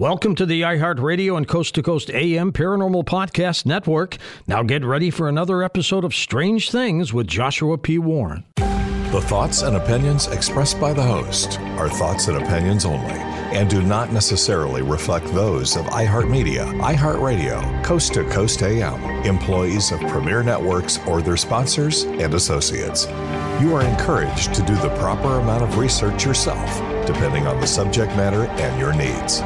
Welcome to the iHeartRadio and Coast to Coast AM Paranormal Podcast Network. Now get ready for another episode of Strange Things with Joshua P. Warren. The thoughts and opinions expressed by the host are thoughts and opinions only and do not necessarily reflect those of iHeartMedia, iHeartRadio, Coast to Coast AM, employees of Premier Networks or their sponsors and associates. You are encouraged to do the proper amount of research yourself, depending on the subject matter and your needs.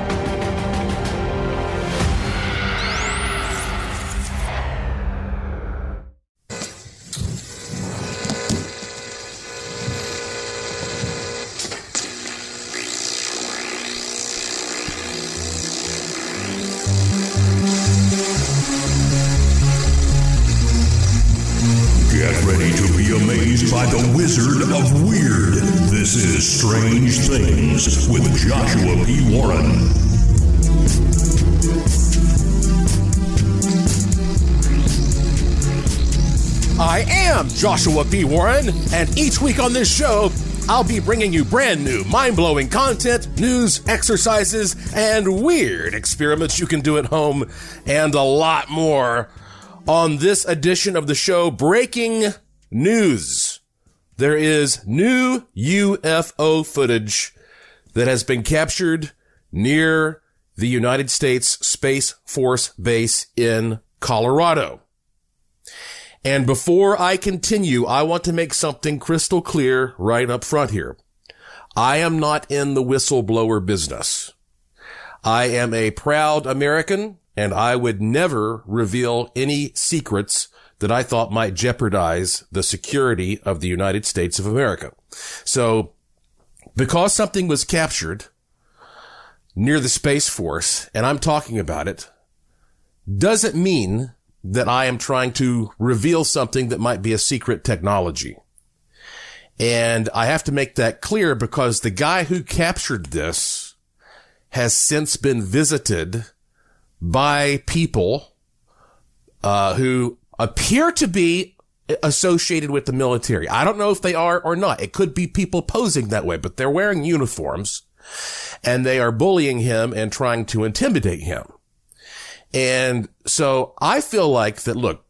Strange Things with Joshua P. Warren. I am Joshua P. Warren, and each week on this show, I'll be bringing you brand new, mind-blowing content, news, exercises, and weird experiments you can do at home, and a lot more on this edition of the show, Breaking News. There is new UFO footage that has been captured near the United States Space Force base in Colorado. And before I continue, I want to make something crystal clear right up front here. I am not in the whistleblower business. I am a proud American, and I would never reveal any secrets that I thought might jeopardize the security of the United States of America. So, because something was captured near the Space Force, and I'm talking about it, doesn't mean that I am trying to reveal something that might be a secret technology. And I have to make that clear because the guy who captured this has since been visited by people who appear to be associated with the military. I don't know if they are or not. It could be people posing that way, but they're wearing uniforms and they are bullying him and trying to intimidate him. And so I feel like that, look,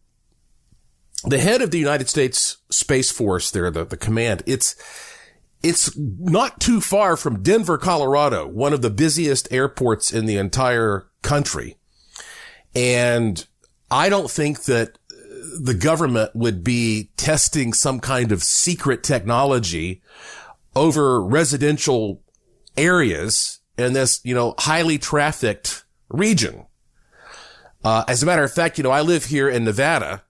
the head of the United States Space Force there, the command, it's not too far from Denver, Colorado, one of the busiest airports in the entire country. And I don't think that the government would be testing some kind of secret technology over residential areas in this, highly trafficked region. As a matter of fact, I live here in Nevada,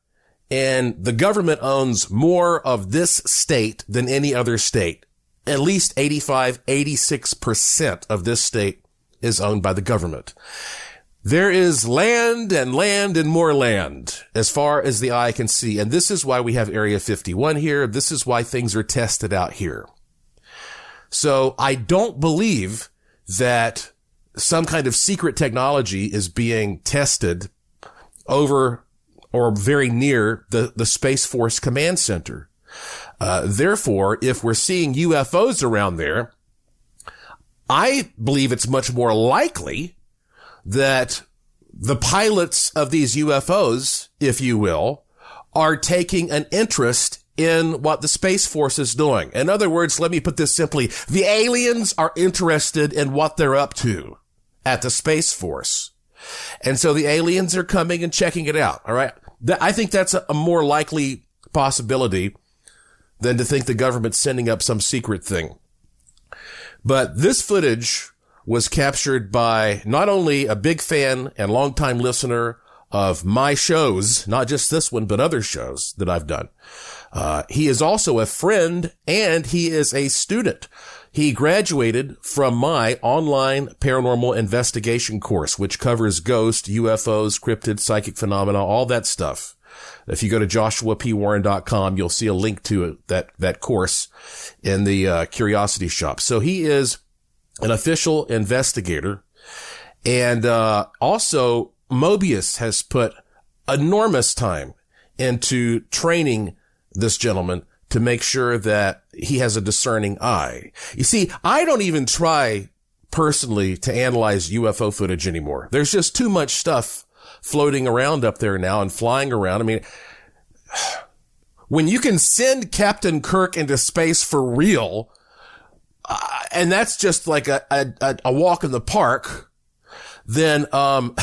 and the government owns more of this state than any other state. At least 86% of this state is owned by the government. There is land and land and more land as far as the eye can see. And this is why we have Area 51 here. This is why things are tested out here. So I don't believe that some kind of secret technology is being tested over or very near the Space Force Command Center. Therefore, if we're seeing UFOs around there, I believe it's much more likely that the pilots of these UFOs, if you will, are taking an interest in what the Space Force is doing. In other words, let me put this simply. The aliens are interested in what they're up to at the Space Force. And so the aliens are coming and checking it out. All right. I think that's a more likely possibility than to think the government's sending up some secret thing. But this footage was captured by not only a big fan and longtime listener of my shows, not just this one, but other shows that I've done. He is also a friend and he is a student. He graduated from my online paranormal investigation course, which covers ghosts, UFOs, cryptids, psychic phenomena, all that stuff. If you go to JoshuaPWarren.com, you'll see a link to it, that course in the Curiosity Shop. So he is an official investigator. And also Mobius has put enormous time into training this gentleman to make sure that he has a discerning eye. You see, I don't even try personally to analyze UFO footage anymore. There's just too much stuff floating around up there now and flying around. I mean, when you can send Captain Kirk into space for real, and that's just like a walk in the park, then, and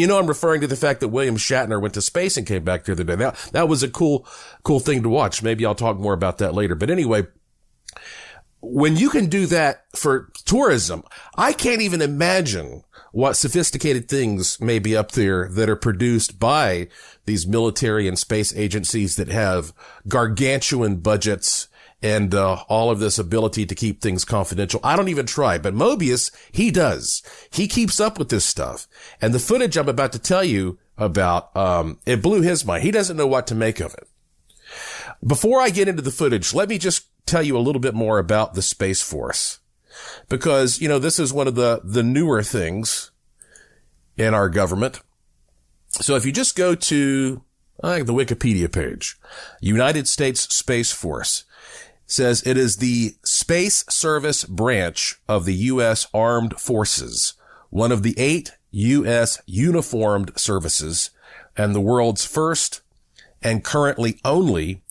you know, I'm referring to the fact that William Shatner went to space and came back the other day. That was a cool thing to watch. Maybe I'll talk more about that later. But anyway, when you can do that for tourism, I can't even imagine what sophisticated things may be up there that are produced by these military and space agencies that have gargantuan budgets and all of this ability to keep things confidential. I don't even try, but Mobius, he does. He keeps up with this stuff. And the footage I'm about to tell you about, it blew his mind. He doesn't know what to make of it. Before I get into the footage, let me just tell you a little bit more about the Space Force, because, you know, this is one of the newer things in our government. So if you just go to, I think, the Wikipedia page, United States Space Force, says it is the Space Service branch of the U.S. Armed Forces, one of the 8 U.S. uniformed services, and the world's first and currently only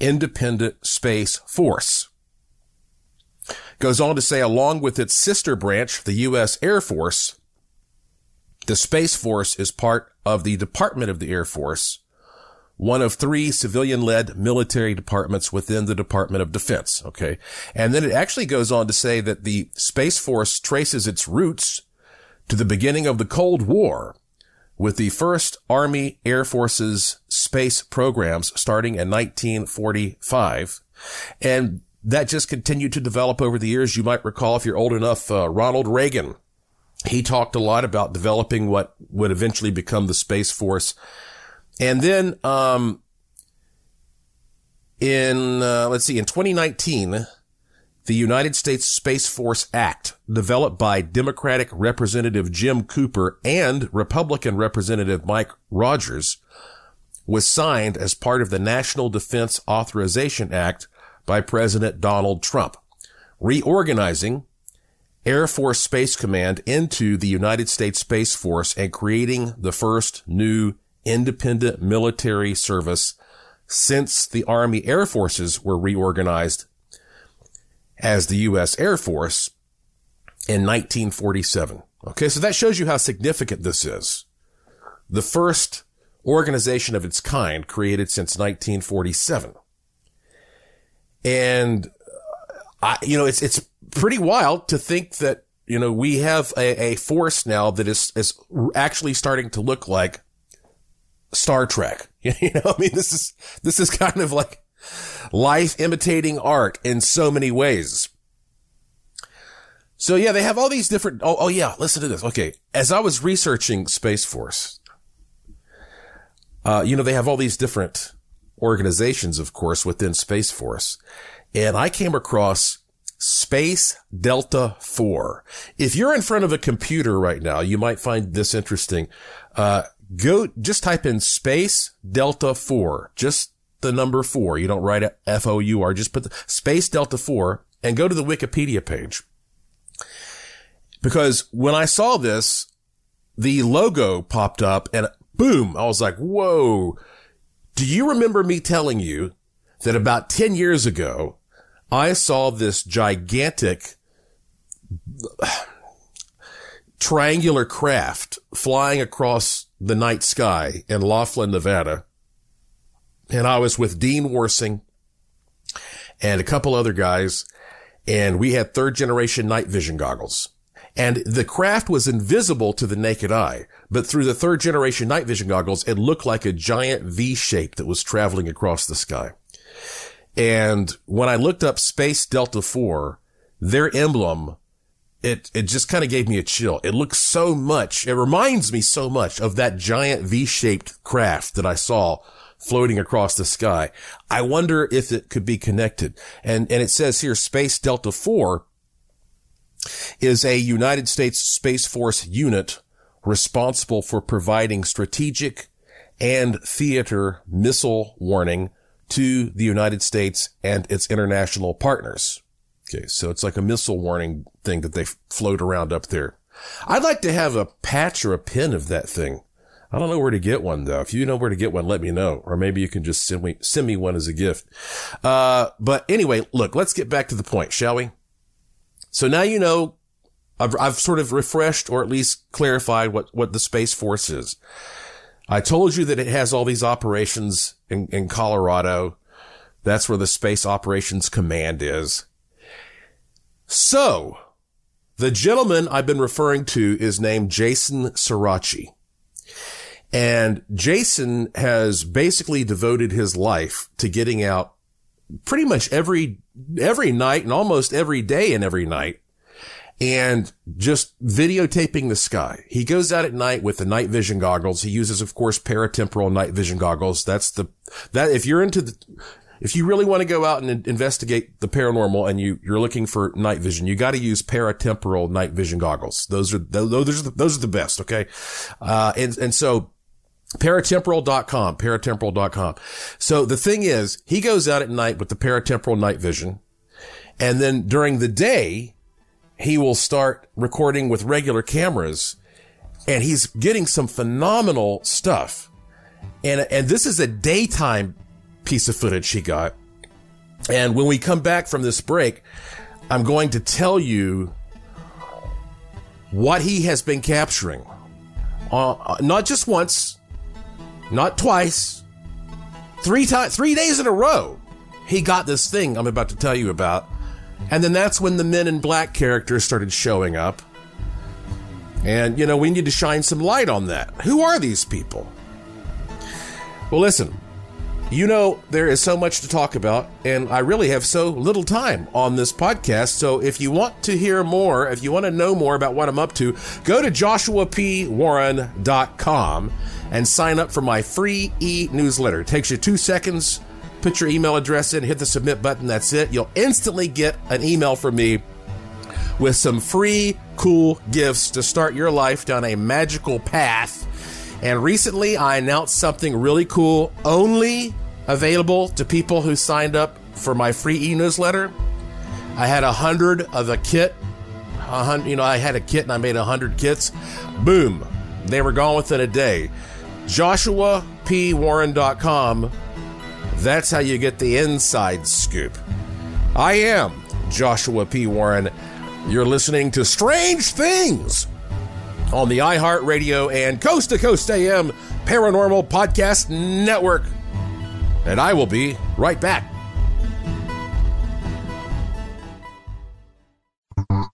independent space force. Goes on to say, along with its sister branch, the U.S. Air Force, the Space Force is part of the Department of the Air Force, one of 3 civilian-led military departments within the Department of Defense. Okay. And then it actually goes on to say that the Space Force traces its roots to the beginning of the Cold War, with the first Army Air Force's space programs starting in 1945. And that just continued to develop over the years. You might recall, if you're old enough, Ronald Reagan, he talked a lot about developing what would eventually become the Space Force. And then, in 2019, the United States Space Force Act, developed by Democratic Representative Jim Cooper and Republican Representative Mike Rogers, was signed as part of the National Defense Authorization Act by President Donald Trump, reorganizing Air Force Space Command into the United States Space Force and creating the first new independent military service since the Army Air Forces were reorganized as the U.S. Air Force in 1947. Okay, so that shows you how significant this is. The first organization of its kind created since 1947. And, it's pretty wild to think that, you know, we have a force now that is actually starting to look like Star Trek. You know, I mean, this is kind of like life imitating art in so many ways. So yeah, they have all these different, yeah, listen to this. Okay. As I was researching Space Force, they have all these different organizations, of course, within Space Force. And I came across Space Delta IV. If you're in front of a computer right now, you might find this interesting. Just type in Space Delta 4, just the number 4. You don't write F-O-U-R, just put the Space Delta 4 and go to the Wikipedia page. Because when I saw this, the logo popped up and boom, I was like, whoa. Do you remember me telling you that about 10 years ago, I saw this gigantic triangular craft flying across the night sky in Laughlin, Nevada? And I was with Dean Worsing and a couple other guys, and we had 3rd generation night vision goggles. And the craft was invisible to the naked eye, but through the 3rd generation night vision goggles, it looked like a giant V shape that was traveling across the sky. And when I looked up Space Delta IV, their emblem, It just kind of gave me a chill. It looks so much, it reminds me so much of that giant V-shaped craft that I saw floating across the sky. I wonder if it could be connected. And it says here, Space Delta IV is a United States Space Force unit responsible for providing strategic and theater missile warning to the United States and its international partners. Okay, so it's like a missile warning thing that they float around up there. I'd like to have a patch or a pin of that thing. I don't know where to get one, though. If you know where to get one, let me know. Or maybe you can just send me one as a gift. But anyway, look, let's get back to the point, shall we? So now you know, I've sort of refreshed or at least clarified what the Space Force is. I told you that it has all these operations in Colorado. That's where the Space Operations Command is. So, the gentleman I've been referring to is named Jason Suraci. And Jason has basically devoted his life to getting out pretty much every night and almost every day and every night and just videotaping the sky. He goes out at night with the night vision goggles. He uses, of course, Paratemporal night vision goggles. That's if you really want to go out and investigate the paranormal and you're looking for night vision, you got to use Paratemporal night vision goggles. Those are the best. Okay. And so Paratemporal.com. So the thing is, he goes out at night with the Paratemporal night vision. And then during the day, he will start recording with regular cameras, and he's getting some phenomenal stuff. And this is a daytime piece of footage he got. And when we come back from this break, I'm going to tell you what he has been capturing. Not just once, not twice, 3 days in a row, he got this thing I'm about to tell you about. And then that's when the Men in Black characters started showing up. And, you know, we need to shine some light on that. Who are these people? Well, listen, you know, there is so much to talk about, and I really have so little time on this podcast. So if you want to hear more, if you want to know more about what I'm up to, go to JoshuaPWarren.com and sign up for my free e-newsletter. It takes you 2 seconds. Put your email address in, hit the submit button, that's it. You'll instantly get an email from me with some free, cool gifts to start your life down a magical path. And recently, I announced something really cool, only available to people who signed up for my free e-newsletter. I had 100 of a kit. I had a kit and I made 100 kits. Boom. They were gone within a day. JoshuaPWarren.com. That's how you get the inside scoop. I am Joshua P. Warren. You're listening to Strange Things on the iHeartRadio and Coast to Coast AM Paranormal Podcast Network. And I will be right back.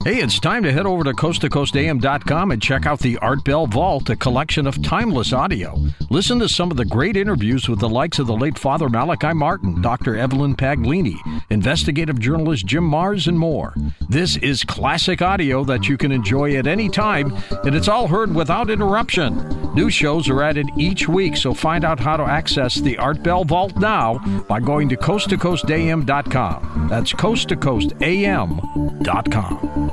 Hey, it's time to head over to coasttocoastam.com and check out the Art Bell Vault, a collection of timeless audio. Listen to some of the great interviews with the likes of the late Father Malachi Martin, Dr. Evelyn Paglini, investigative journalist Jim Mars, and more. This is classic audio that you can enjoy at any time, and it's all heard without interruption. New shows are added each week, so find out how to access the Art Bell Vault now by going to coasttocoastam.com. That's coasttocoastam.com.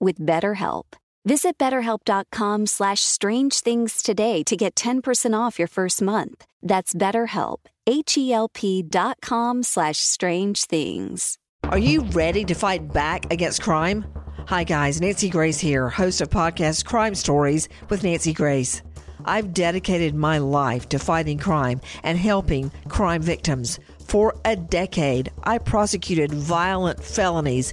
with BetterHelp. Visit BetterHelp.com/strange things today to get 10% off your first month. That's BetterHelp, HELP.com/strange things. Are you ready to fight back against crime? Hi guys, Nancy Grace here, host of podcast Crime Stories with Nancy Grace. I've dedicated my life to fighting crime and helping crime victims. For a decade, I prosecuted violent felonies,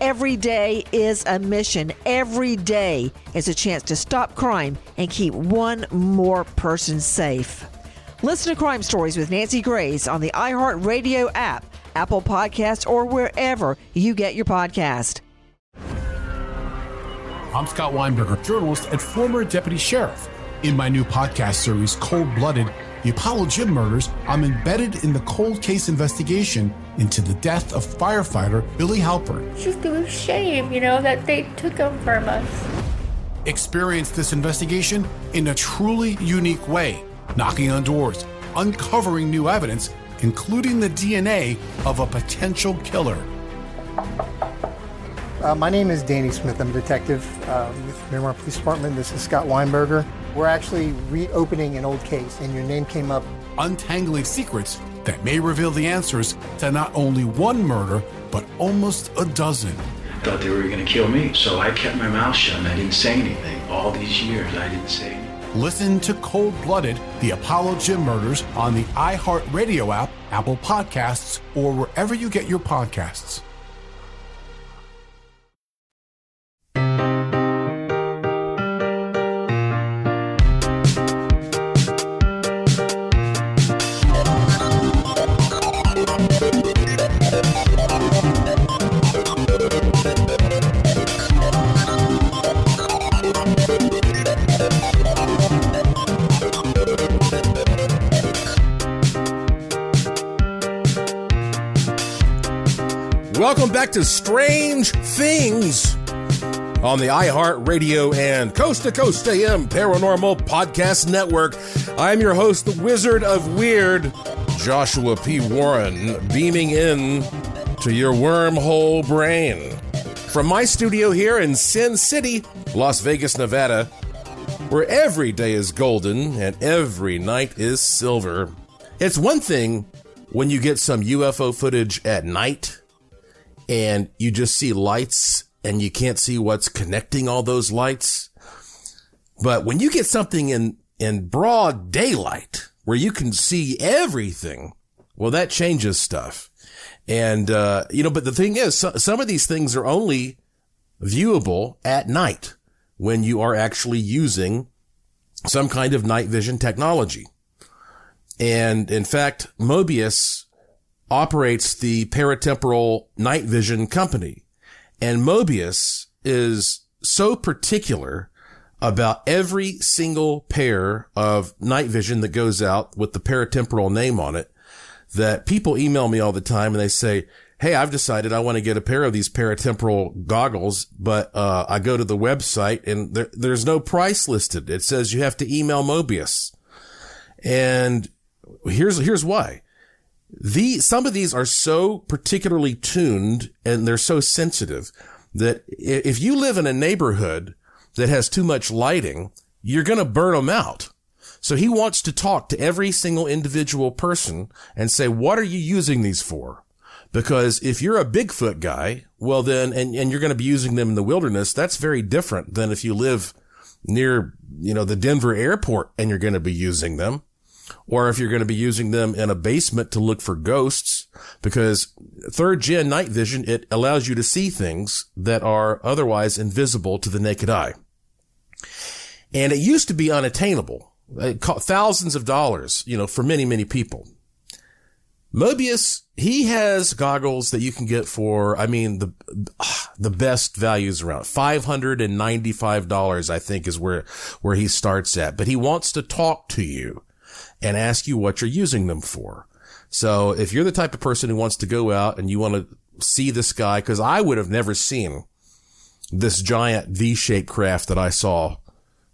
Every day is a mission. Every day is a chance to stop crime and keep one more person safe. Listen to Crime Stories with Nancy Grace on the iHeartRadio app, Apple Podcasts, or wherever you get your podcast. I'm Scott Weinberger, journalist and former deputy sheriff. In my new podcast series, Cold-Blooded, The Apollo Gym Murders, I'm embedded in the cold case investigation into the death of firefighter Billy Halpern. It's just a shame, that they took him from us. Experience this investigation in a truly unique way, knocking on doors, uncovering new evidence, including the DNA of a potential killer. My name is Danny Smith. I'm a detective with the Miramar Police Department. This is Scott Weinberger. We're actually reopening an old case, and your name came up. Untangling secrets that may reveal the answers to not only one murder, but almost a dozen. I thought they were going to kill me, so I kept my mouth shut and I didn't say anything. All these years, I didn't say anything. Listen to Cold-Blooded, The Apollo Gym Murders on the iHeartRadio app, Apple Podcasts, or wherever you get your podcasts. Welcome back to Strange Things on the iHeartRadio and Coast to Coast AM Paranormal Podcast Network. I'm your host, the Wizard of Weird, Joshua P. Warren, beaming in to your wormhole brain. From my studio here in Sin City, Las Vegas, Nevada, where every day is golden and every night is silver. It's one thing when you get some UFO footage at night, and you just see lights and you can't see what's connecting all those lights. But when you get something in broad daylight where you can see everything, well, that changes stuff. And, but the thing is, some of these things are only viewable at night when you are actually using some kind of night vision technology. And in fact, Mobius operates the Paratemporal night vision company. And Mobius is so particular about every single pair of night vision that goes out with the Paratemporal name on it that people email me all the time and they say, hey, I've decided I want to get a pair of these Paratemporal goggles, but I go to the website and there's no price listed. It says you have to email Mobius. And here's why. Some of these are so particularly tuned and they're so sensitive that if you live in a neighborhood that has too much lighting, you're going to burn them out. So he wants to talk to every single individual person and say, what are you using these for? Because if you're a Bigfoot guy, well then, and you're going to be using them in the wilderness, that's very different than if you live near, the Denver airport and you're going to be using them. Or if you're going to be using them in a basement to look for ghosts, because third gen night vision, it allows you to see things that are otherwise invisible to the naked eye. And it used to be unattainable. It cost thousands of dollars, for many, many people. Mobius, he has goggles that you can get for, I mean, the best values around. $595, I think, is where he starts at. But he wants to talk to you and ask you what you're using them for. So if you're the type of person who wants to go out and you want to see this guy, because I would have never seen this giant V-shaped craft that I saw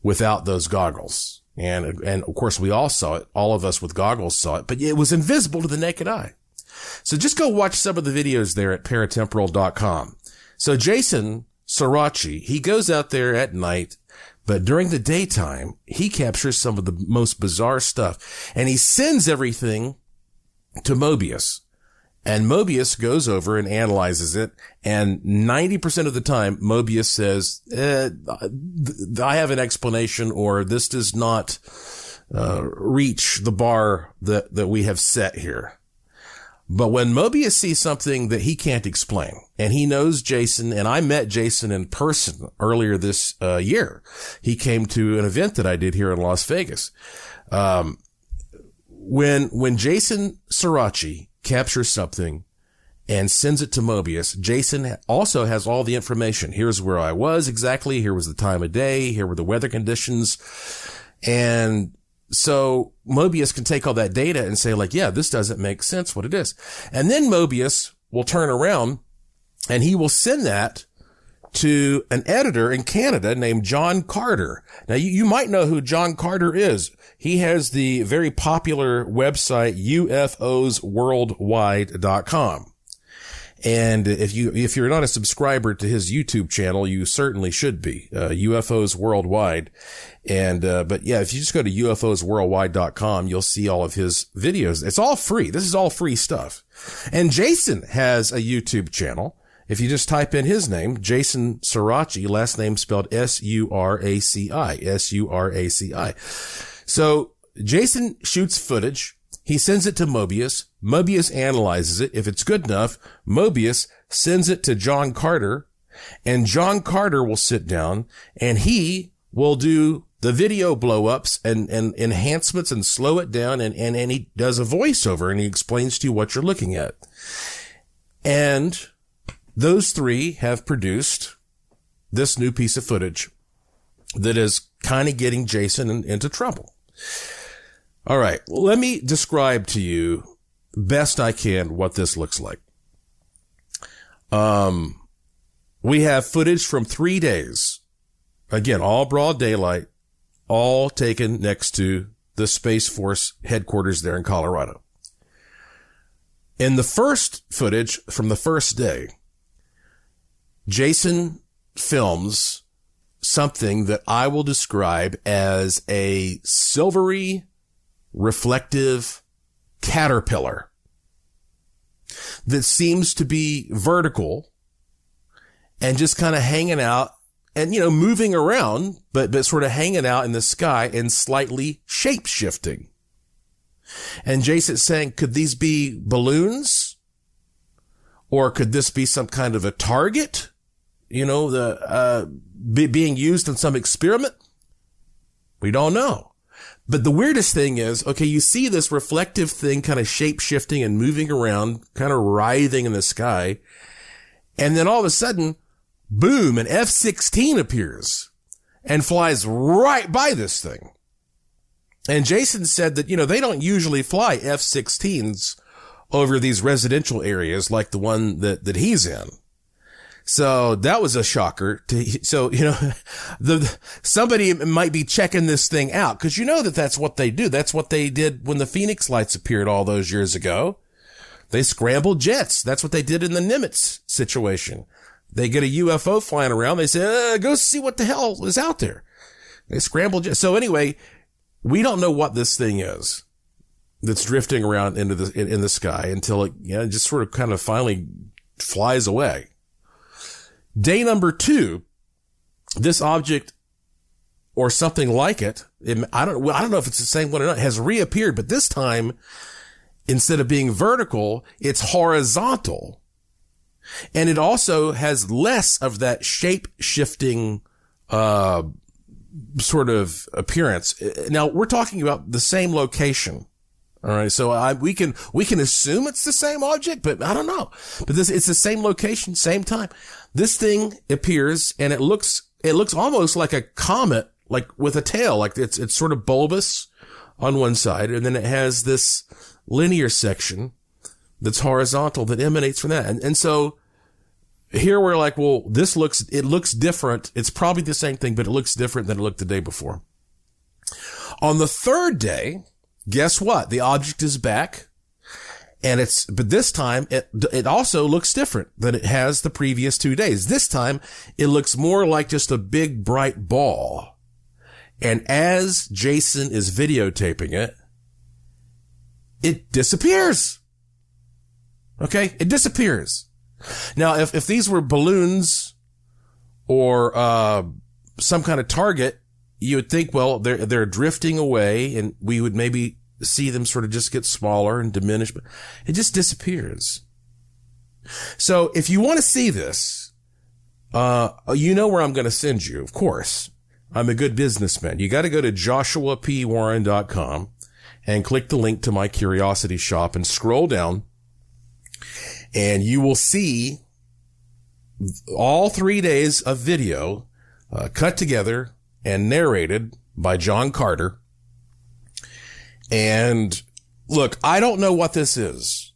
without those goggles. And of course, we all saw it. All of us with goggles saw it, but it was invisible to the naked eye. So just go watch some of the videos there at Paratemporal.com. So Jason Suraci, he goes out there at night, but during the daytime, he captures some of the most bizarre stuff, and he sends everything to Mobius. And Mobius goes over and analyzes it, and 90% of the time, Mobius says, I have an explanation, or this does not reach the bar that we have set here. But when Mobius sees something that he can't explain, and he knows Jason, and I met Jason in person earlier this year. He came to an event that I did here in Las Vegas. When Jason Suraci captures something and sends it to Mobius, Jason also has all the information. Here's where I was exactly. Here was the time of day. Here were the weather conditions. And so Mobius can take all that data and say, like, yeah, this doesn't make sense what it is. And then Mobius will turn around and he will send that to an editor in Canada named John Carter. Now, you might know who John Carter is. He has the very popular website UFOsworldwide.com. And if you're not a subscriber to his YouTube channel, you certainly should be. UFOs Worldwide. And but yeah, if you just go to UFOsworldwide.com, you'll see all of his videos. It's all free. This is all free stuff. And Jason has a YouTube channel. If you just type in his name, Jason Suraci, last name spelled S-U-R-A-C-I. So Jason shoots footage. He sends it to Mobius. Mobius analyzes it. If it's good enough, Mobius sends it to John Carter, and John Carter will sit down and he will do the video blow-ups and enhancements and slow it down, and he does a voiceover and he explains to you what you're looking at. And those three have produced this new piece of footage that is kind of getting Jason into trouble. All right, well, let me describe to you best I can what this looks like. We have footage from 3 days. Again, all broad daylight, all taken next to the Space Force headquarters there in Colorado. In the first footage from the first day, Jason films something that I will describe as a silvery, reflective caterpillar that seems to be vertical and just kind of hanging out and, you know, moving around, but sort of hanging out in the sky and slightly shape-shifting. And Jason's saying, could these be balloons? Or could this be some kind of a target? You know, being used in some experiment? We don't know. But the weirdest thing is, okay, you see this reflective thing kind of shape-shifting and moving around, kind of writhing in the sky. And then all of a sudden, boom, an F-16 appears and flies right by this thing. And Jason said that, you know, they don't usually fly F-16s over these residential areas like the one that he's in. So that was a shocker so, you know, somebody might be checking this thing out, because you know that's what they do. That's what they did when the Phoenix lights appeared all those years ago. They scrambled jets. That's what they did in the Nimitz situation. They get a UFO flying around. They say, go see what the hell is out there. They scrambled jets. So anyway, we don't know what this thing is that's drifting around in the sky until it, you know, just sort of kind of finally flies away. Day number 2, this object or something like it, I don't know if it's the same one or not, has reappeared, but this time, instead of being vertical, it's horizontal. And it also has less of that shape-shifting, sort of appearance. Now, we're talking about the same location All right. So we can assume it's the same object, but I don't know. But it's the same location, same time. This thing appears and it looks almost like a comet, like with a tail, like it's sort of bulbous on one side. And then it has this linear section that's horizontal that emanates from that. And so here we're like, well, it looks different. It's probably the same thing, but it looks different than it looked the day before. On the third day, guess what? The object is back, and but this time it also looks different than it has the previous 2 days. This time it looks more like just a big bright ball. And as Jason is videotaping it, it disappears. Okay. It disappears. Now, if these were balloons or, some kind of target, you would think, well, they're drifting away and we would maybe see them sort of just get smaller and diminish, but it just disappears. So if you want to see this, you know where I'm going to send you. Of course, I'm a good businessman. You got to go to JoshuaPWarren.com and click the link to my Curiosity Shop and scroll down, and you will see all 3 days of video cut together and narrated by John Carter. And look, I don't know what this is,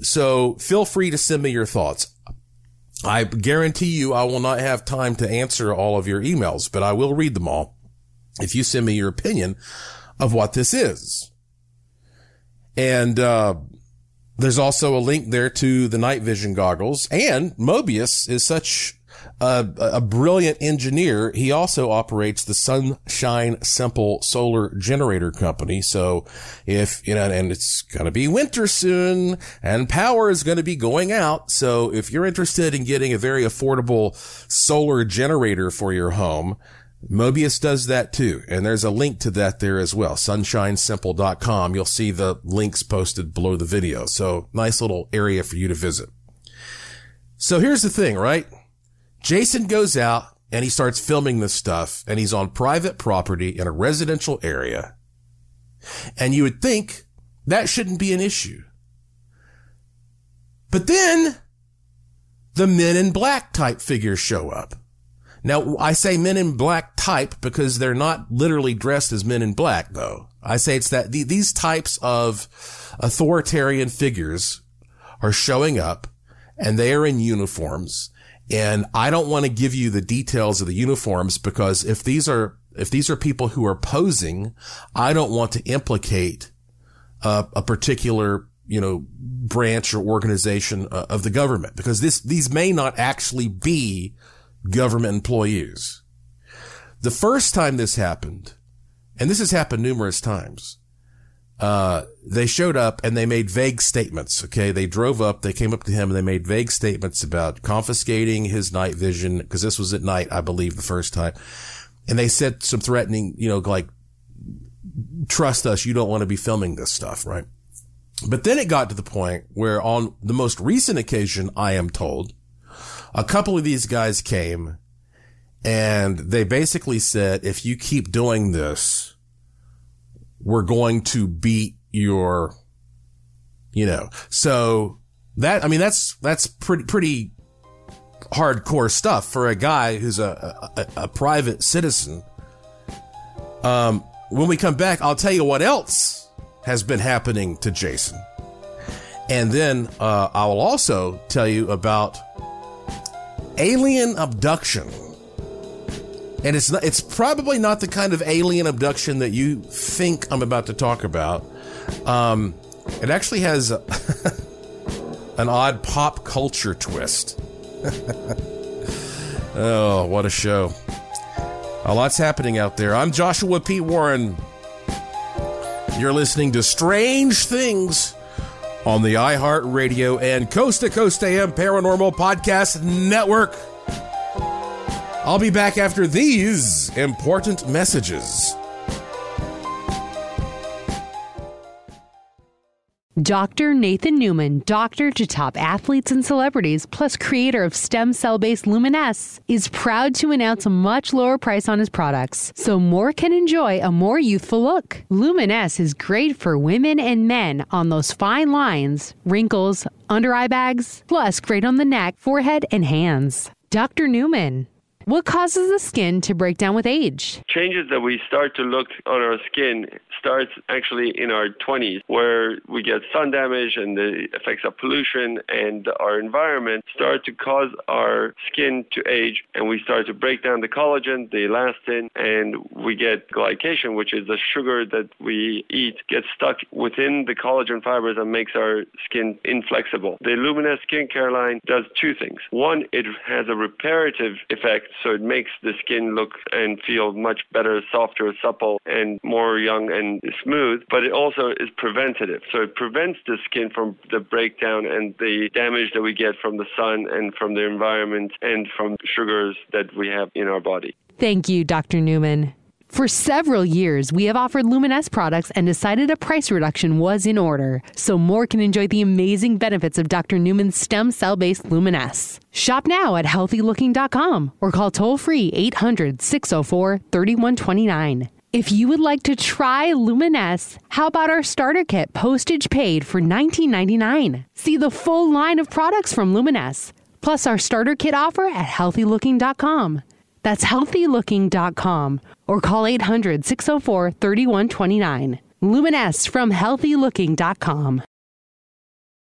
so feel free to send me your thoughts. I guarantee you I will not have time to answer all of your emails, but I will read them all if you send me your opinion of what this is. And there's also a link there to the night vision goggles. And Mobius is such a brilliant engineer. He also operates the Sunshine Simple Solar Generator Company. So if, you know, and it's going to be winter soon and power is going to be going out. So if you're interested in getting a very affordable solar generator for your home, Mobius does that too. And there's a link to that there as well. SunshineSimple.com. You'll see the links posted below the video. So nice little area for you to visit. So here's the thing, right? Jason goes out and he starts filming this stuff, and he's on private property in a residential area. And you would think that shouldn't be an issue. But then the men in black type figures show up. Now, I say men in black type because they're not literally dressed as men in black, though. I say it's that these types of authoritarian figures are showing up, and they are in uniforms. And I don't want to give you the details of the uniforms because if these are people who are posing, I don't want to implicate a particular, you know, branch or organization of the government, because these may not actually be government employees. The first time this happened, and this has happened numerous times, they showed up and they made vague statements. Okay. They drove up, they came up to him, and they made vague statements about confiscating his night vision, because this was at night, I believe, the first time. And they said some threatening, you know, like, trust us, you don't want to be filming this stuff, right? But then it got to the point where, on the most recent occasion, I am told, a couple of these guys came and they basically said, if you keep doing this, we're going to beat your, you know. So that, I mean, that's pretty hardcore stuff for a guy who's a private citizen. When we come back, I'll tell you what else has been happening to Jason. And then, I will also tell you about Alien Abduction. And it's probably not the kind of alien abduction that you think I'm about to talk about. It actually has an odd pop culture twist. Oh, what a show. A lot's happening out there. I'm Joshua P. Warren. You're listening to Strange Things on the iHeartRadio and Coast to Coast AM Paranormal Podcast Network. I'll be back after these important messages. Dr. Nathan Newman, doctor to top athletes and celebrities, plus creator of stem cell-based Luminesce, is proud to announce a much lower price on his products, so more can enjoy a more youthful look. Luminesce is great for women and men on those fine lines, wrinkles, under-eye bags, plus great on the neck, forehead, and hands. Dr. Newman. What causes the skin to break down with age? Changes that we start to look on our skin starts actually in our 20s, where we get sun damage and the effects of pollution and our environment start to cause our skin to age, and we start to break down the collagen, the elastin, and we get glycation, which is the sugar that we eat, gets stuck within the collagen fibers and makes our skin inflexible. The Luminesce skincare line does two things. One, it has a reparative effect. So it makes the skin look and feel much better, softer, supple, and more young and smooth. But it also is preventative. So it prevents the skin from the breakdown and the damage that we get from the sun and from the environment and from sugars that we have in our body. Thank you, Dr. Newman. For several years, we have offered Luminesce products and decided a price reduction was in order, so more can enjoy the amazing benefits of Dr. Newman's stem cell-based Luminesce. Shop now at healthylooking.com or call toll-free 800-604-3129. If you would like to try Luminesce, how about our starter kit, postage paid, for $19.99? See the full line of products from Luminesce, plus our starter kit offer at healthylooking.com. That's healthylooking.com or call 800-604-3129. Luminesce from healthylooking.com.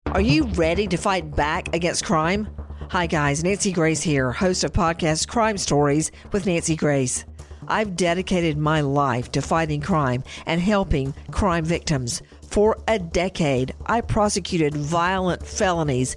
Are you ready to fight back against crime? Hi guys, Nancy Grace here, host of podcast Crime Stories with Nancy Grace. I've dedicated my life to fighting crime and helping crime victims. For a decade, I prosecuted violent felonies,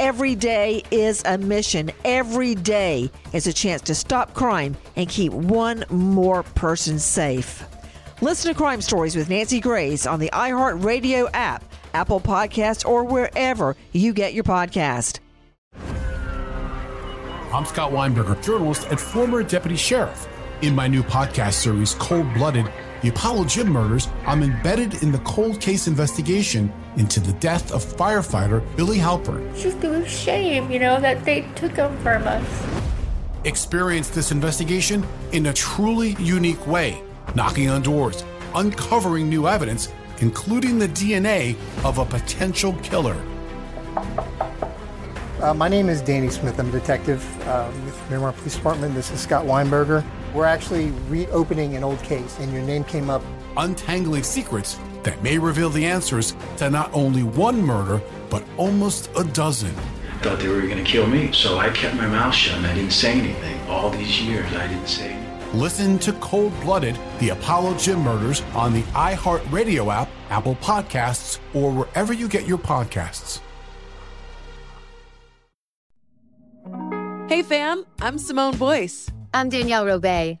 Every day is a mission. Every day is a chance to stop crime and keep one more person safe. Listen to Crime Stories with Nancy Grace on the iHeartRadio app, Apple Podcasts, or wherever you get your podcast. I'm Scott Weinberger, journalist and former deputy sheriff. In my new podcast series, Cold-Blooded, The Apollo Gym Murders, I'm embedded in the cold case investigation into the death of firefighter Billy Halpern. It's just a shame, you know, that they took him from us. Experience this investigation in a truly unique way, knocking on doors, uncovering new evidence, including the DNA of a potential killer. My name is Danny Smith. I'm a detective with Miramar Police Department. This is Scott Weinberger. We're actually reopening an old case, and your name came up. Untangling secrets that may reveal the answers to not only one murder, but almost a dozen. I thought they were going to kill me, so I kept my mouth shut and I didn't say anything. All these years, I didn't say anything. Listen to Cold-Blooded, The Apollo Gym Murders on the iHeartRadio app, Apple Podcasts, or wherever you get your podcasts. Hey fam, I'm Simone Boyce. I'm Danielle Robay.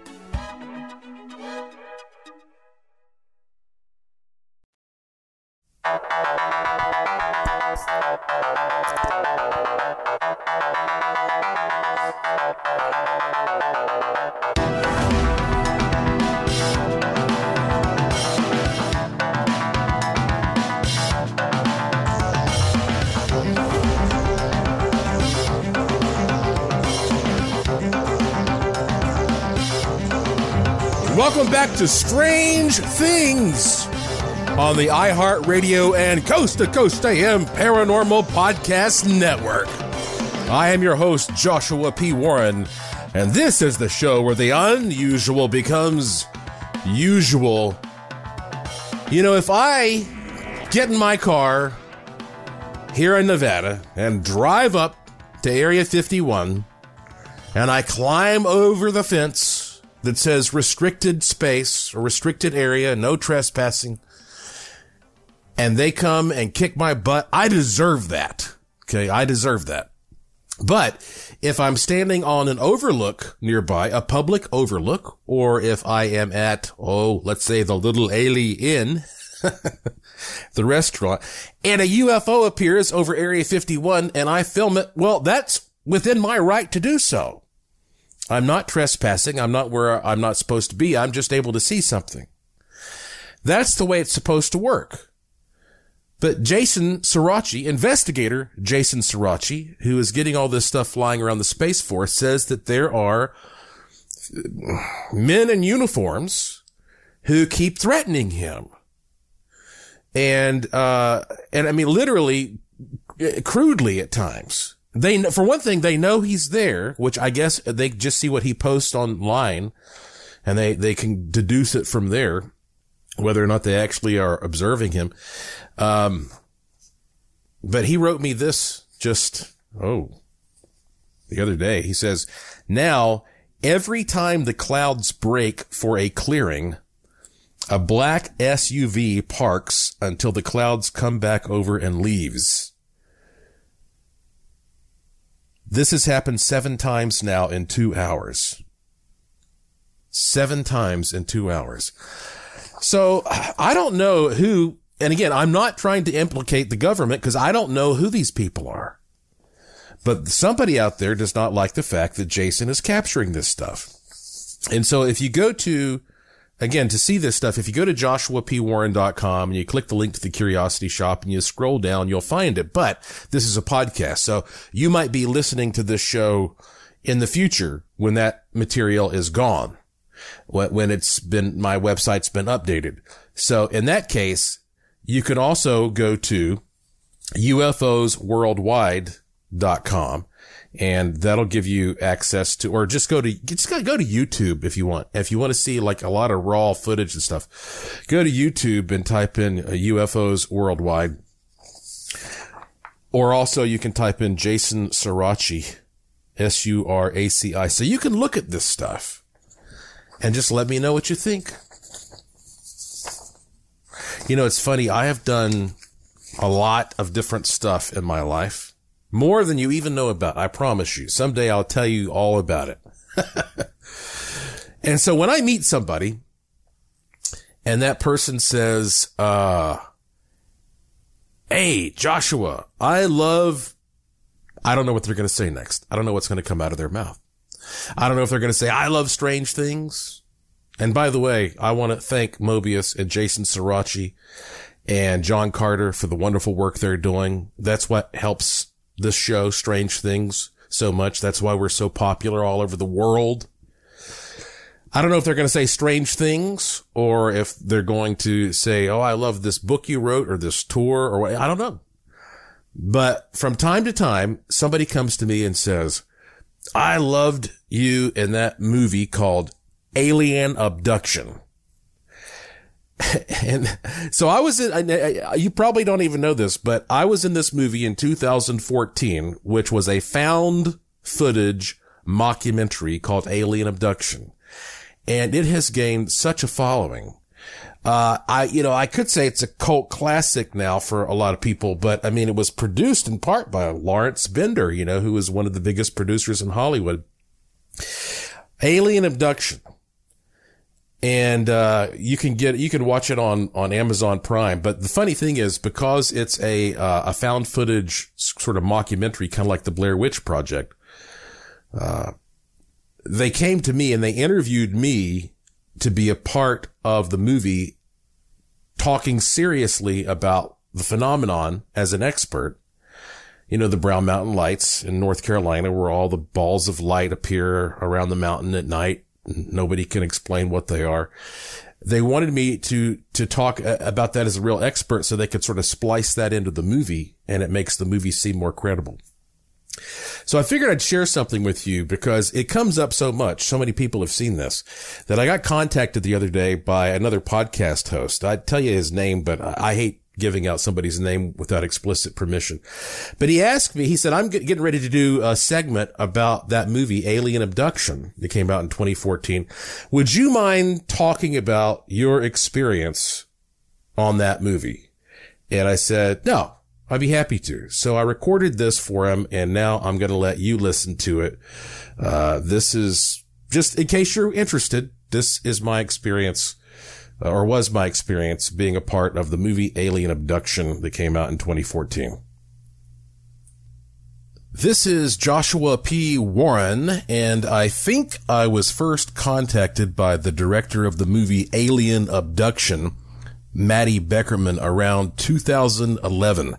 Welcome back to Strange Things on the iHeartRadio and Coast to Coast AM Paranormal Podcast Network. I am your host, Joshua P. Warren, and this is the show where the unusual becomes usual. You know, if I get in my car here in Nevada and drive up to Area 51, and I climb over the fence that says restricted space or restricted area, no trespassing, and they come and kick my butt, I deserve that. Okay, I deserve that. But if I'm standing on an overlook nearby, a public overlook, or if I am at, let's say the Little Ailey Inn, the restaurant, and a UFO appears over Area 51 and I film it, well, that's within my right to do so. I'm not trespassing. I'm not where I'm not supposed to be. I'm just able to see something. That's the way it's supposed to work. But Jason Suraci, investigator Jason Suraci, who is getting all this stuff flying around the Space Force, says that there are men in uniforms who keep threatening him. And I mean, literally, crudely at times. They, for one thing, they know he's there, which I guess they just see what he posts online and they can deduce it from there, whether or not they actually are observing him. But he wrote me this just, the other day. He says, now, every time the clouds break for a clearing, a black SUV parks until the clouds come back over and leaves. This has happened 7 times now in 2 hours. 7 times in 2 hours. So I don't know who, and again, I'm not trying to implicate the government because I don't know who these people are. But somebody out there does not like the fact that Jason is capturing this stuff. And so if you go to, again, to see this stuff, if you go to JoshuaPWarren.com and you click the link to the Curiosity Shop and you scroll down, you'll find it. But this is a podcast, so you might be listening to this show in the future when that material is gone, when it's been, my website's been updated. So in that case, you can also go to UFOsworldwide.com. And that'll give you access to, or just go to YouTube if you want. If you want to see like a lot of raw footage and stuff, go to YouTube and type in UFOs worldwide. Or also you can type in Jason Suraci, S-U-R-A-C-I. So you can look at this stuff and just let me know what you think. You know, it's funny. I have done a lot of different stuff in my life. More than you even know about, I promise you. Someday I'll tell you all about it. And so when I meet somebody and that person says, hey, Joshua, I don't know what they're going to say next. I don't know what's going to come out of their mouth. I don't know if they're going to say, I love strange things. And by the way, I want to thank Mobius and Jason Suraci and John Carter for the wonderful work they're doing. That's what helps this show, Strange Things, so much. That's why we're so popular all over the world. I don't know if they're going to say strange things or if they're going to say, I love this book you wrote or this tour or what. I don't know. But from time to time, somebody comes to me and says, I loved you in that movie called Alien Abduction. And so I was you probably don't even know this, but I was in this movie in 2014, which was a found footage mockumentary called Alien Abduction. And it has gained such a following. I could say it's a cult classic now for a lot of people, but I mean, it was produced in part by Lawrence Bender, who is one of the biggest producers in Hollywood. Alien Abduction. And, you can watch it on Amazon Prime. But the funny thing is, because it's a found footage sort of mockumentary, kind of like the Blair Witch Project, they came to me and they interviewed me to be a part of the movie, talking seriously about the phenomenon as an expert. The Brown Mountain Lights in North Carolina, where all the balls of light appear around the mountain at night. nobody can explain what they are. They wanted me to talk about that as a real expert so they could sort of splice that into the movie, and it makes the movie seem more credible. So I figured I'd share something with you because it comes up so much. So many people have seen this that I got contacted the other day by another podcast host. I'd tell you his name, but I hate giving out somebody's name without explicit permission. But he asked me, he said, I'm getting ready to do a segment about that movie, Alien Abduction, that came out in 2014. Would you mind talking about your experience on that movie? And I said, no, I'd be happy to. So I recorded this for him, and now I'm going to let you listen to it. This is just in case you're interested. This is my experience, or was my experience, being a part of the movie Alien Abduction that came out in 2014. This is Joshua P. Warren, and I think I was first contacted by the director of the movie Alien Abduction, Matty Beckerman, around 2011.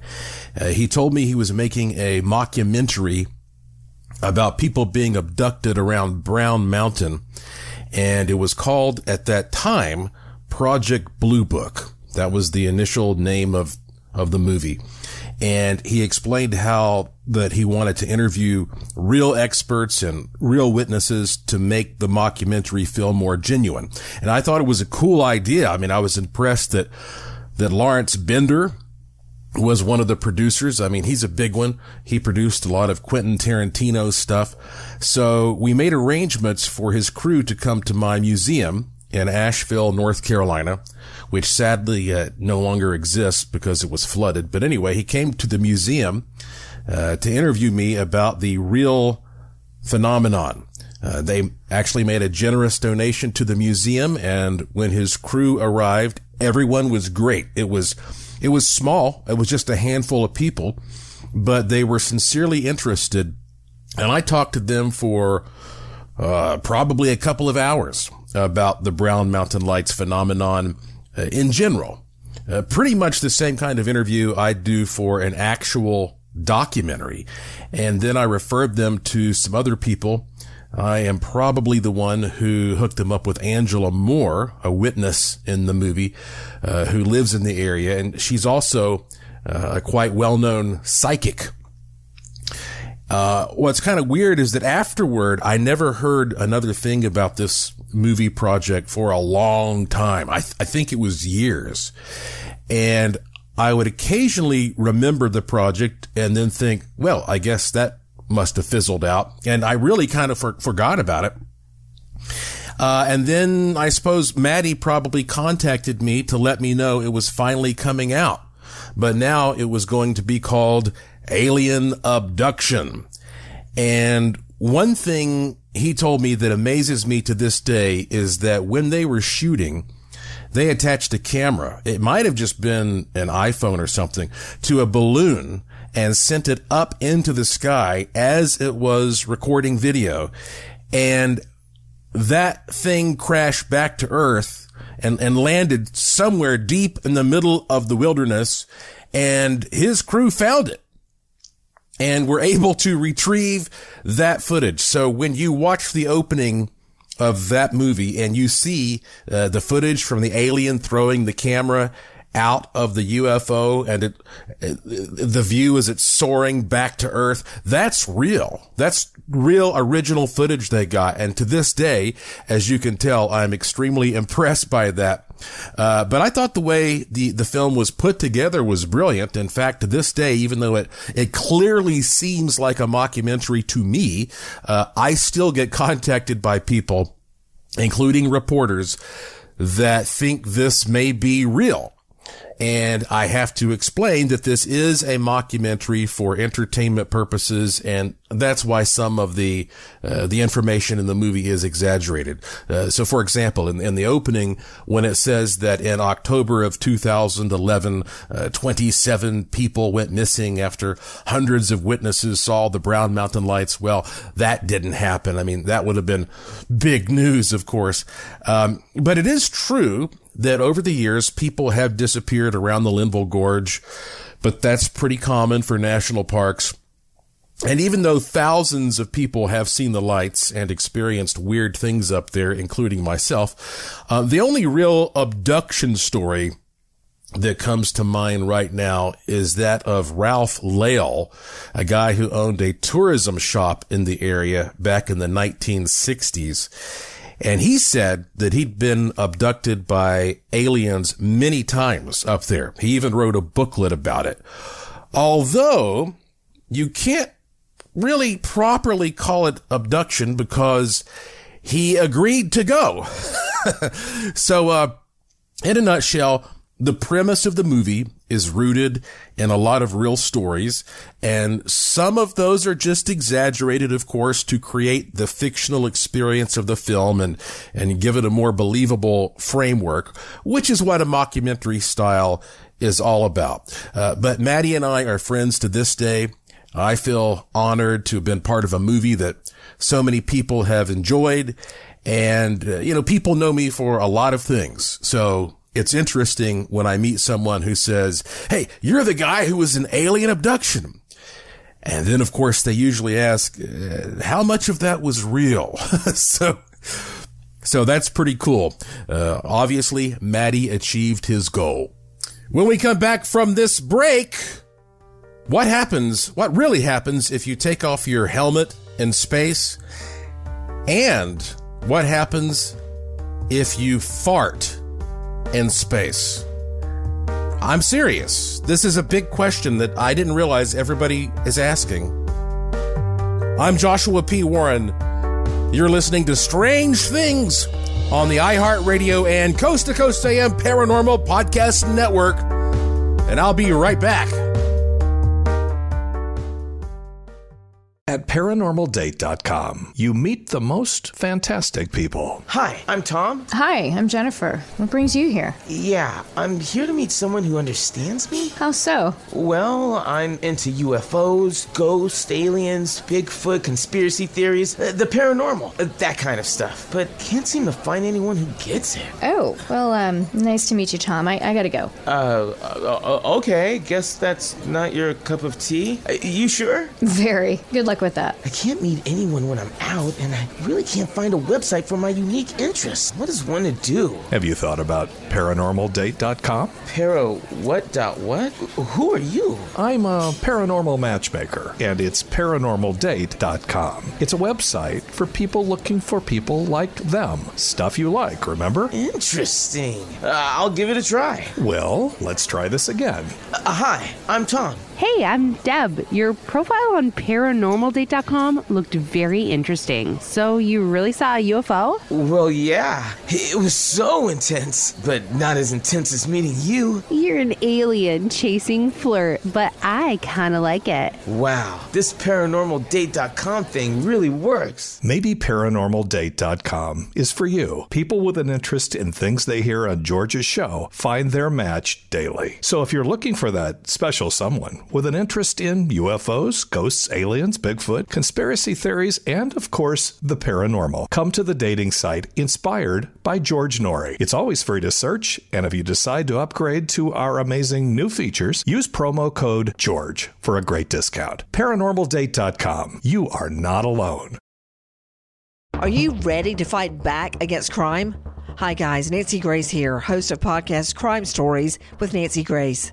He told me he was making a mockumentary about people being abducted around Brown Mountain, and it was called at that time Project Blue Book. That was the initial name of the movie. And he explained how that he wanted to interview real experts and real witnesses to make the mockumentary feel more genuine. And I thought it was a cool idea. I mean, I was impressed that Lawrence Bender was one of the producers. I mean, he's a big one. He produced a lot of Quentin Tarantino stuff. So we made arrangements for his crew to come to my museum in Asheville, North Carolina, which sadly no longer exists because it was flooded. But anyway, he came to the museum to interview me about the real phenomenon. They actually made a generous donation to the museum, and when his crew arrived, everyone was great. It was small. It was just a handful of people, but they were sincerely interested, and I talked to them for probably a couple of hours about the Brown Mountain Lights phenomenon in general. Pretty much the same kind of interview I do for an actual documentary. And then I referred them to some other people. I am probably the one who hooked them up with Angela Moore, a witness in the movie, who lives in the area. And she's also a quite well-known psychic. What's kind of weird is that afterward, I never heard another thing about this movie project for a long time. I think it was years. And I would occasionally remember the project and then think, well, I guess that must have fizzled out. And I really kind of forgot about it. And then I suppose Maddie probably contacted me to let me know it was finally coming out. But now it was going to be called Alien Abduction. And one thing he told me that amazes me to this day is that when they were shooting, they attached a camera. It might have just been an iPhone or something, to a balloon and sent it up into the sky as it was recording video. And that thing crashed back to Earth and landed somewhere deep in the middle of the wilderness. And his crew found it and were able to retrieve that footage. So when you watch the opening of that movie and you see the footage from the alien throwing the camera out of the UFO and the view as it's soaring back to Earth, that's real. That's real original footage they got. And to this day, as you can tell, I'm extremely impressed by that. But I thought the way the film was put together was brilliant. In fact, to this day, even though it clearly seems like a mockumentary to me, I still get contacted by people, including reporters, that think this may be real. And I have to explain that this is a mockumentary for entertainment purposes, and that's why some of the information in the movie is exaggerated. So, for example, in the opening, when it says that in October of 2011, 27 people went missing after hundreds of witnesses saw the Brown Mountain Lights, well, that didn't happen. I mean, that would have been big news, of course. But it is true that over the years, people have disappeared around the Linville Gorge, but that's pretty common for national parks. And even though thousands of people have seen the lights and experienced weird things up there, including myself, the only real abduction story that comes to mind right now is that of Ralph Lael, a guy who owned a tourism shop in the area back in the 1960s. And he said that he'd been abducted by aliens many times up there. He even wrote a booklet about it. Although you can't really properly call it abduction because he agreed to go. So, in a nutshell, the premise of the movie is rooted in a lot of real stories, and some of those are just exaggerated, of course, to create the fictional experience of the film and give it a more believable framework, which is what a mockumentary style is all about. But Matty and I are friends to this day. I feel honored to have been part of a movie that so many people have enjoyed, and, people know me for a lot of things, so it's interesting when I meet someone who says, hey, you're the guy who was in Alien Abduction. And then, of course, they usually ask, how much of that was real? So that's pretty cool. Obviously, Matty achieved his goal. When we come back from this break, what really happens if you take off your helmet in space? And what happens if you fart in space? I'm serious. This is a big question that I didn't realize everybody is asking. I'm Joshua P. Warren. You're listening to Strange Things on the iHeartRadio and Coast to Coast AM Paranormal Podcast Network. And I'll be right back. At ParanormalDate.com, you meet the most fantastic people. Hi, I'm Tom. Hi, I'm Jennifer. What brings you here? Yeah, I'm here to meet someone who understands me. How so? Well, I'm into UFOs, ghosts, aliens, Bigfoot, conspiracy theories, the paranormal, that kind of stuff. But can't seem to find anyone who gets it. Oh, well, nice to meet you, Tom. I gotta go. Okay, guess that's not your cup of tea. You sure? Very. Good luck with that. I can't meet anyone when I'm out, and I really can't find a website for my unique interests. What is one to do? Have you thought about ParanormalDate.com? What? Who are you? I'm a paranormal matchmaker, and it's ParanormalDate.com. It's a website for people looking for people like them. Stuff you like, remember? Interesting. I'll give it a try. Well, let's try this again. Hi, I'm Tom. Hey, I'm Deb. Your profile on ParanormalDate.com looked very interesting. So you really saw a UFO? Well, yeah. It was so intense, but not as intense as meeting you. You're an alien chasing flirt, but I kind of like it. Wow, this ParanormalDate.com thing really works. Maybe ParanormalDate.com is for you. People with an interest in things they hear on George's show find their match daily. So if you're looking for that special someone with an interest in UFOs, ghosts, aliens, Bigfoot, conspiracy theories, and, of course, the paranormal, come to the dating site inspired by George Norrie. It's always free to search, and if you decide to upgrade to our amazing new features, use promo code GEORGE for a great discount. ParanormalDate.com. You are not alone. Are you ready to fight back against crime? Hi, guys. Nancy Grace here, host of podcast Crime Stories with Nancy Grace.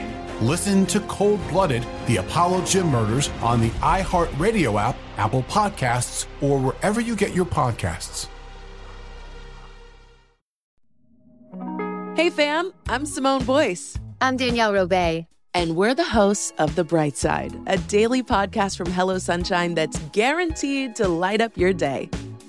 anything. Listen to Cold-Blooded, The Apollo Gym Murders on the iHeartRadio app, Apple Podcasts, or wherever you get your podcasts. Hey fam, I'm Simone Boyce. I'm Danielle Robay. And we're the hosts of The Bright Side, a daily podcast from Hello Sunshine that's guaranteed to light up your day.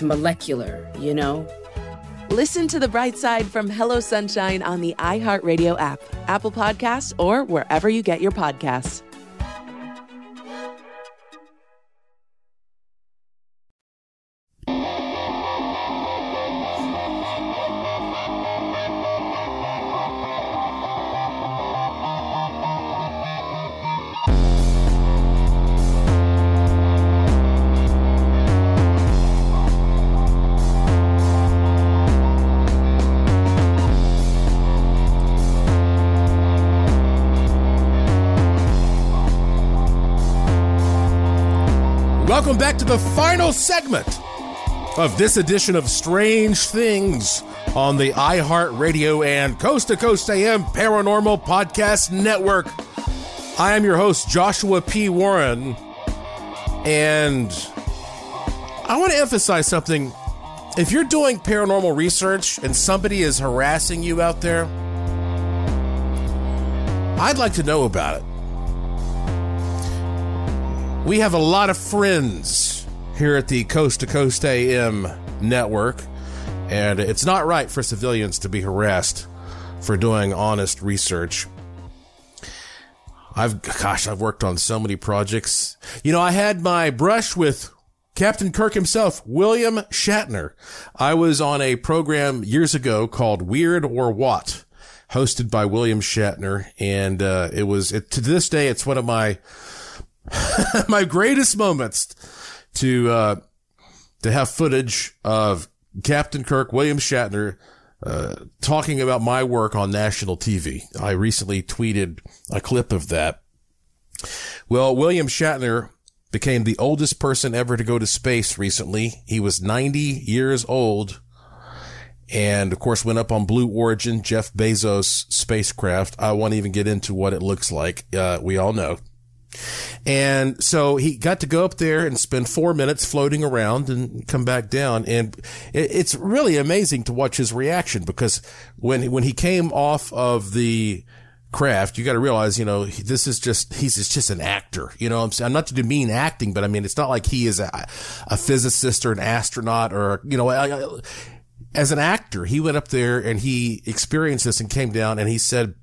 molecular, Listen to The Bright Side from Hello Sunshine on the iHeartRadio app, Apple Podcasts, or wherever you get your podcasts. Welcome back to the final segment of this edition of Strange Things on the iHeartRadio and Coast to Coast AM Paranormal Podcast Network. I am your host, Joshua P. Warren, and I want to emphasize something. If you're doing paranormal research and somebody is harassing you out there, I'd like to know about it. We have a lot of friends here at the Coast to Coast AM network, and it's not right for civilians to be harassed for doing honest research. I've worked on so many projects. I had my brush with Captain Kirk himself, William Shatner. I was on a program years ago called Weird or What, hosted by William Shatner, and to this day, it's one of my my greatest moments to have footage of Captain Kirk, William Shatner, talking about my work on national TV. I recently tweeted a clip of that. Well, William Shatner became the oldest person ever to go to space recently. He was 90 years old and, of course, went up on Blue Origin, Jeff Bezos' spacecraft. I won't even get into what it looks like. We all know. And so he got to go up there and spend 4 minutes floating around and come back down. And it's really amazing to watch his reaction, because when he came off of the craft, you got to realize, this is just, he's just an actor. I'm saying, not to demean acting, but it's not like he is a physicist or an astronaut or, as an actor, he went up there and he experienced this and came down and he said,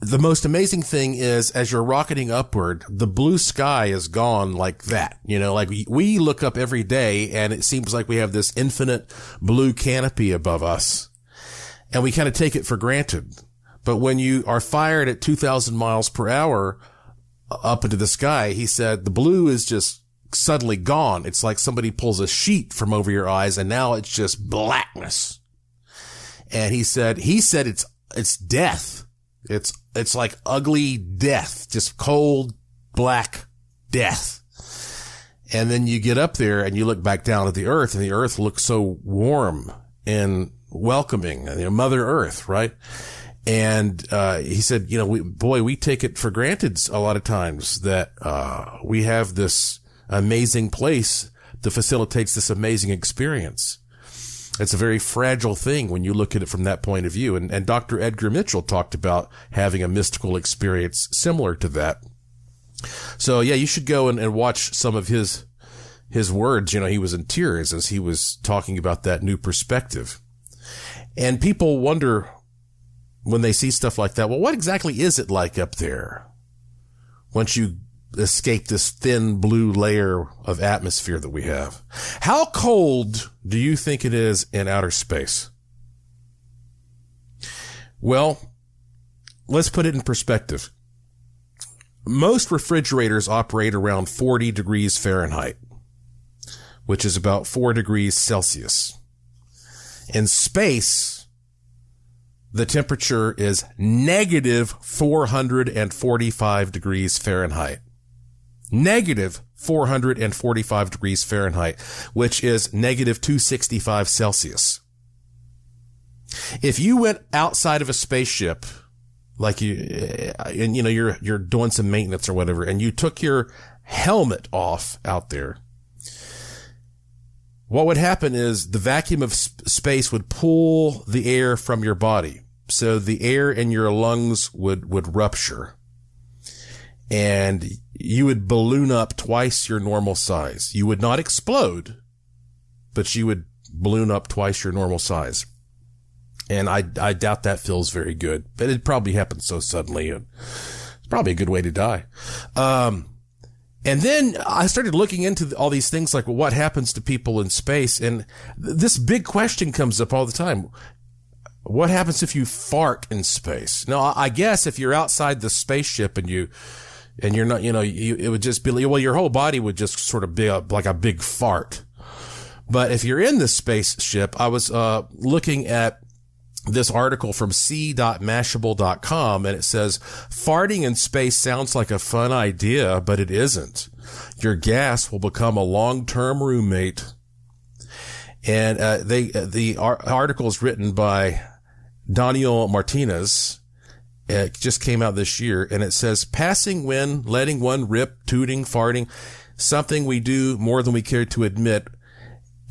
the most amazing thing is, as you're rocketing upward, the blue sky is gone like that. We look up every day and it seems like we have this infinite blue canopy above us and we kind of take it for granted. But when you are fired at 2,000 miles per hour up into the sky, he said, the blue is just suddenly gone. It's like somebody pulls a sheet from over your eyes and now it's just blackness. And he said it's death. It's like ugly death, just cold, black death. And then you get up there and you look back down at the earth, and the earth looks so warm and welcoming, Mother Earth, right? And he said, you know, we take it for granted a lot of times that we have this amazing place that facilitates this amazing experience. It's a very fragile thing when you look at it from that point of view. And Dr. Edgar Mitchell talked about having a mystical experience similar to that. So, yeah, you should go and watch some of his words. You know, he was in tears as he was talking about that new perspective. And people wonder when they see stuff like that, well, what exactly is it like up there once you escape this thin blue layer of atmosphere that we have? How cold do you think it is in outer space? Well, let's put it in perspective. Most refrigerators operate around 40 degrees Fahrenheit, which is about 4 degrees Celsius. In space, the temperature is negative 445 degrees Fahrenheit. Negative 445 degrees Fahrenheit, which is negative 265 Celsius. If you went outside of a spaceship, like you're doing some maintenance or whatever, and you took your helmet off out there, what would happen is the vacuum of space would pull the air from your body. So the air in your lungs would rupture, and you would balloon up twice your normal size. You would not explode, but you would balloon up twice your normal size. And I doubt that feels very good, but it probably happened so suddenly. It's probably a good way to die. And then I started looking into all these things like, well, what happens to people in space? And this big question comes up all the time. What happens if you fart in space? Now, I guess if you're outside the spaceship and you're not, it would just be, well, your whole body would just sort of be like a big fart. But if you're in the spaceship, I was looking at this article from c.mashable.com, and it says, farting in space sounds like a fun idea, but it isn't. Your gas will become a long-term roommate. And the article is written by Daniel Martinez. It just came out this year, and it says, passing wind, letting one rip, tooting, farting, something we do more than we care to admit.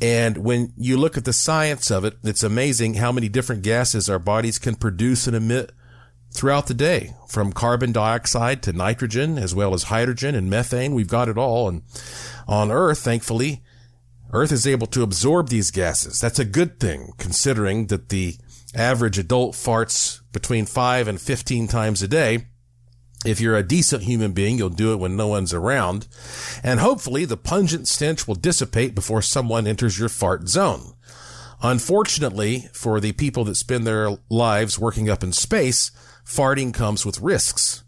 And when you look at the science of it, it's amazing how many different gases our bodies can produce and emit throughout the day, from carbon dioxide to nitrogen, as well as hydrogen and methane. We've got it all. And on Earth, thankfully, Earth is able to absorb these gases. That's a good thing, considering that the average adult farts between 5 and 15 times a day. If you're a decent human being, you'll do it when no one's around. And hopefully the pungent stench will dissipate before someone enters your fart zone. Unfortunately, for the people that spend their lives working up in space, farting comes with risks.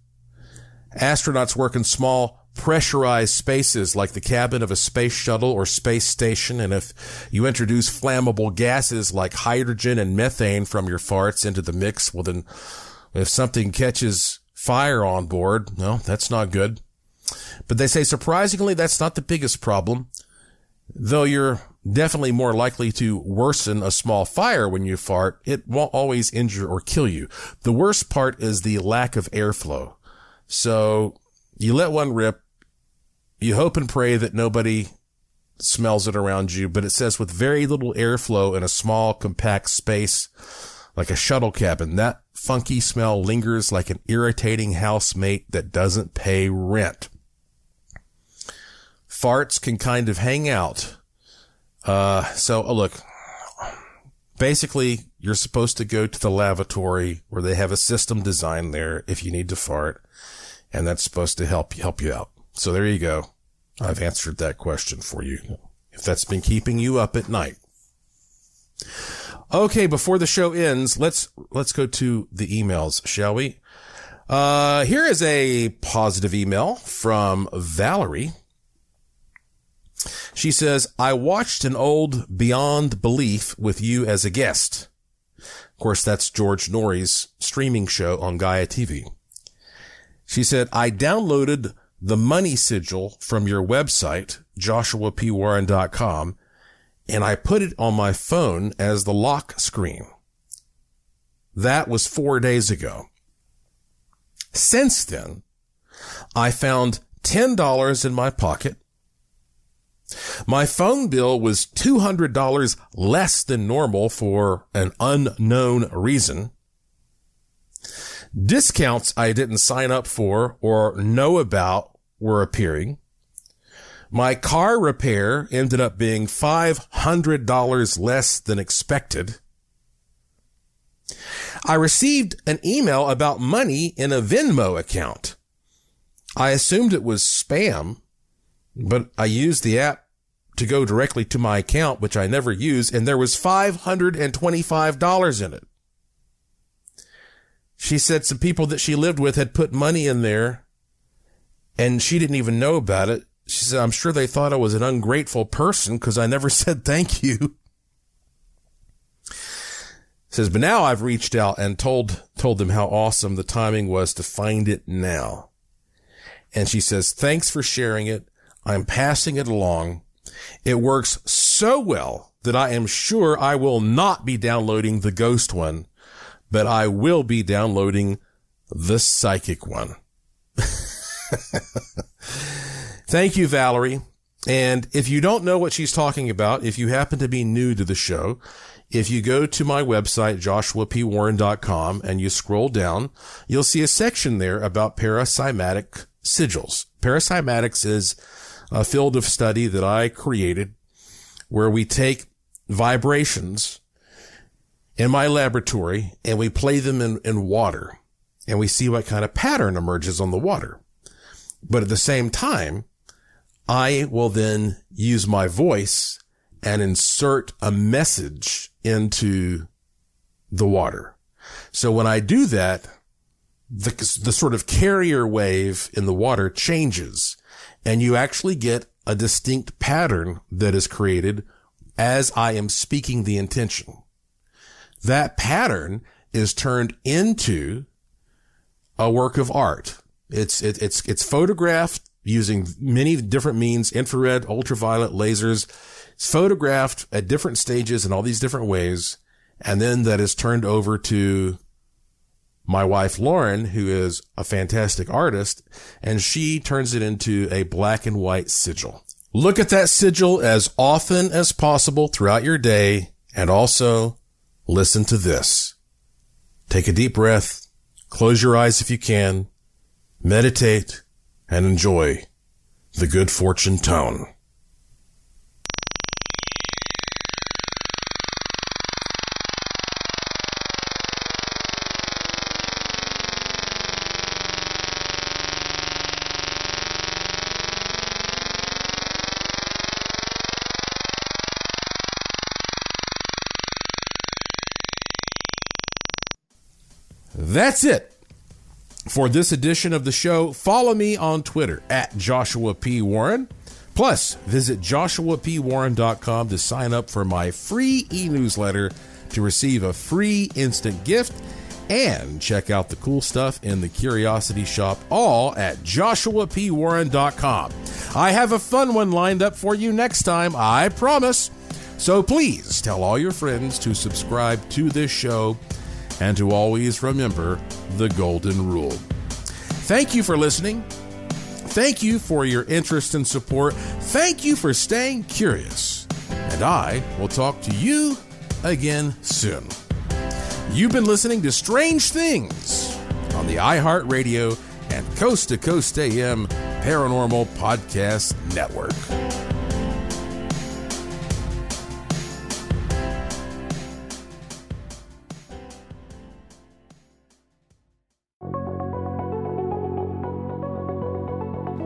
Astronauts work in small, pressurized spaces like the cabin of a space shuttle or space station. And if you introduce flammable gases like hydrogen and methane from your farts into the mix, well, then if something catches fire on board, no, that's not good. But they say, surprisingly, that's not the biggest problem, though you're definitely more likely to worsen a small fire when you fart. It won't always injure or kill you. The worst part is the lack of airflow. So you let one rip, you hope and pray that nobody smells it around you, but it says with very little airflow in a small, compact space like a shuttle cabin, that funky smell lingers like an irritating housemate that doesn't pay rent. Farts can kind of hang out. Look, basically, you're supposed to go to the lavatory where they have a system designed there if you need to fart, and that's supposed to help you out. So there you go. I've answered that question for you, if that's been keeping you up at night. Okay, before the show ends, let's go to the emails, shall we? Here is a positive email from Valerie. She says, I watched an old Beyond Belief with you as a guest. Of course, that's George Norrie's streaming show on Gaia TV. She said, I downloaded the money sigil from your website, JoshuaPWarren.com. And I put it on my phone as the lock screen. That was 4 days ago. Since then, I found $10 in my pocket. My phone bill was $200 less than normal for an unknown reason. Discounts I didn't sign up for or know about were appearing. My car repair ended up being $500 less than expected. I received an email about money in a Venmo account. I assumed it was spam, but I used the app to go directly to my account, which I never use, and there was $525 in it. She said some people that she lived with had put money in there, and she didn't even know about it. She said, I'm sure they thought I was an ungrateful person because I never said thank you. Says, but now I've reached out and told them how awesome the timing was to find it now. And she says, thanks for sharing it. I'm passing it along. It works so well that I am sure I will not be downloading the ghost one, but I will be downloading the psychic one. Thank you, Valerie. And if you don't know what she's talking about, if you happen to be new to the show, if you go to my website, JoshuaPWarren.com, and you scroll down, you'll see a section there about parapsymatic sigils. Parapsymatics is a field of study that I created where we take vibrations in my laboratory and we play them in water, and we see what kind of pattern emerges on the water. But at the same time, I will then use my voice and insert a message into the water. So when I do that, the sort of carrier wave in the water changes, and you actually get a distinct pattern that is created as I am speaking the intention. That pattern is turned into a work of art. It's photographed using many different means, infrared, ultraviolet, lasers. It's photographed at different stages in all these different ways, and then that is turned over to my wife, Lauren, who is a fantastic artist, and she turns it into a black and white sigil. Look at that sigil as often as possible throughout your day, and also listen to this. Take a deep breath, close your eyes if you can, meditate, and enjoy the good fortune tone. That's it for this edition of the show. Follow me on Twitter at Joshua P. Warren. Plus, visit JoshuaPWarren.com to sign up for my free e-newsletter to receive a free instant gift, and check out the cool stuff in the Curiosity Shop, all at JoshuaPWarren.com. I have a fun one lined up for you next time, I promise. So please tell all your friends to subscribe to this show, and to always remember the golden rule. Thank you for listening. Thank you for your interest and support. Thank you for staying curious. And I will talk to you again soon. You've been listening to Strange Things on the iHeartRadio and Coast to Coast AM Paranormal Podcast Network.